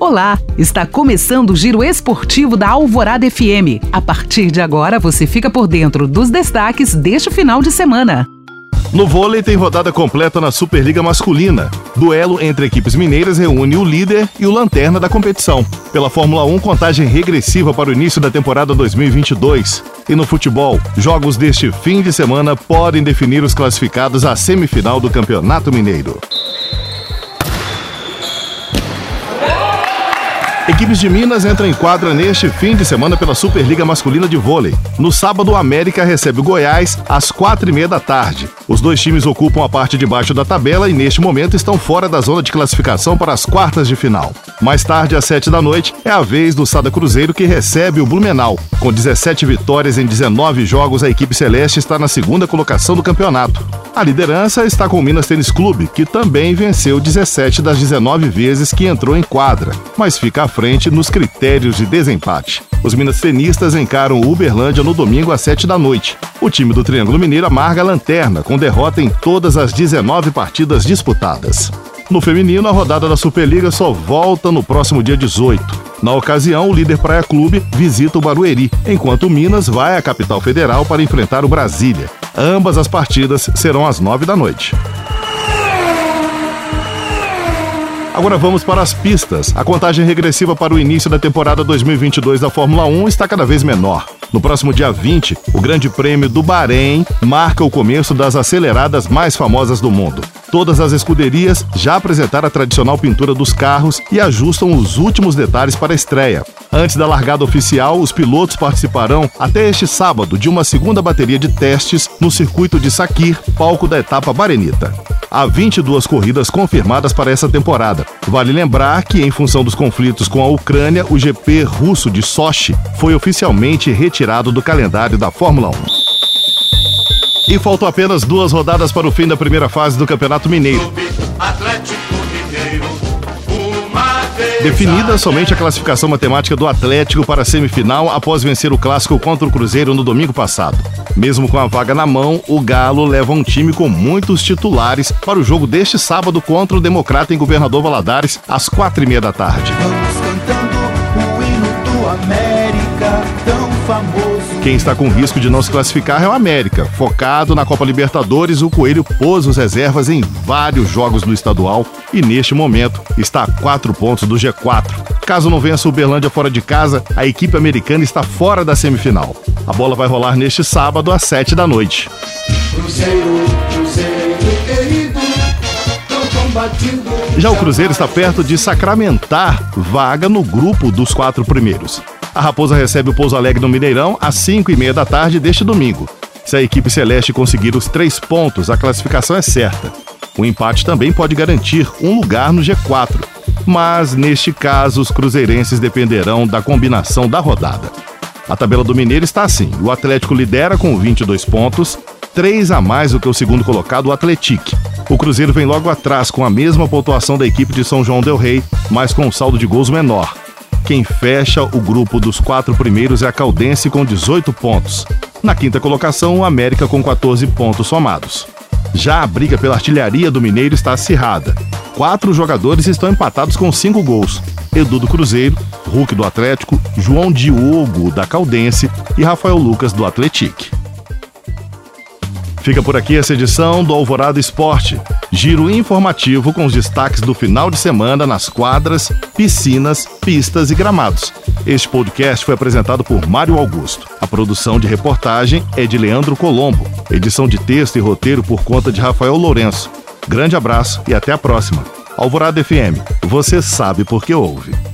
Olá, está começando o Giro Esportivo da Alvorada FM. A partir de agora, você fica por dentro dos destaques deste final de semana. No vôlei tem rodada completa na Superliga Masculina. Duelo entre equipes mineiras reúne o líder e o lanterna da competição. Pela Fórmula 1, contagem regressiva para o início da temporada 2022. E no futebol, jogos deste fim de semana podem definir os classificados à semifinal do Campeonato Mineiro. Equipes de Minas entram em quadra neste fim de semana pela Superliga Masculina de Vôlei. No sábado, o América recebe o Goiás às 16h30. Os dois times ocupam a parte de baixo da tabela e, neste momento, estão fora da zona de classificação para as quartas de final. Mais tarde, às 19h, é a vez do Sada Cruzeiro, que recebe o Blumenau. Com 17 vitórias em 19 jogos, a equipe celeste está na segunda colocação do campeonato. A liderança está com o Minas Tênis Clube, que também venceu 17 das 19 vezes que entrou em quadra, mas fica frente nos critérios de desempate. Os minas tenistas encaram o Uberlândia no domingo às 19h. O time do Triângulo Mineiro amarga a lanterna, com derrota em todas as 19 partidas disputadas. No feminino, a rodada da Superliga só volta no próximo dia 18. Na ocasião, o líder Praia Clube visita o Barueri, enquanto o Minas vai à capital federal para enfrentar o Brasília. Ambas as partidas serão às 21h. Agora vamos para as pistas. A contagem regressiva para o início da temporada 2022 da Fórmula 1 está cada vez menor. No próximo dia 20, o Grande Prêmio do Bahrein marca o começo das aceleradas mais famosas do mundo. Todas as escuderias já apresentaram a tradicional pintura dos carros e ajustam os últimos detalhes para a estreia. Antes da largada oficial, os pilotos participarão até este sábado de uma segunda bateria de testes no circuito de Sakhir, palco da etapa bahrenita. Há 22 corridas confirmadas para essa temporada. Vale lembrar que, em função dos conflitos com a Ucrânia, o GP russo de Sochi foi oficialmente retirado do calendário da Fórmula 1. E faltam apenas 2 rodadas para o fim da primeira fase do Campeonato Mineiro. Definida somente a classificação matemática do Atlético para a semifinal após vencer o clássico contra o Cruzeiro no domingo passado. Mesmo com a vaga na mão, o Galo leva um time com muitos titulares para o jogo deste sábado contra o Democrata em Governador Valadares, às 16h. Vamos cantando o hino do América, tão famoso. Quem está com risco de não se classificar é o América. Focado na Copa Libertadores, o Coelho pôs os reservas em vários jogos do estadual e, neste momento, está a 4 pontos do G4. Caso não vença o Uberlândia fora de casa, a equipe americana está fora da semifinal. A bola vai rolar neste sábado, às 19h. Já o Cruzeiro está perto de sacramentar vaga no grupo dos 4 primeiros. A Raposa recebe o Pouso Alegre no Mineirão às 17h30 deste domingo. Se a equipe celeste conseguir os 3 pontos, a classificação é certa. O empate também pode garantir um lugar no G4, mas neste caso os cruzeirenses dependerão da combinação da rodada. A tabela do Mineiro está assim: o Atlético lidera com 22 pontos, 3 a mais do que o segundo colocado, o Atlético. O Cruzeiro vem logo atrás com a mesma pontuação da equipe de São João Del Rey, mas com um saldo de gols menor. Quem fecha o grupo dos 4 primeiros é a Caldense com 18 pontos. Na quinta colocação, o América com 14 pontos somados. Já a briga pela artilharia do Mineiro está acirrada. 4 jogadores estão empatados com 5 gols. Edu do Cruzeiro, Hulk do Atlético, João Diogo da Caldense e Rafael Lucas do Atlético. Fica por aqui essa edição do Alvorada Esporte. Giro informativo com os destaques do final de semana nas quadras, piscinas, pistas e gramados. Este podcast foi apresentado por Mário Augusto. A produção de reportagem é de Leandro Colombo. Edição de texto e roteiro por conta de Rafael Lourenço. Grande abraço e até a próxima. Alvorada FM, você sabe por que ouve.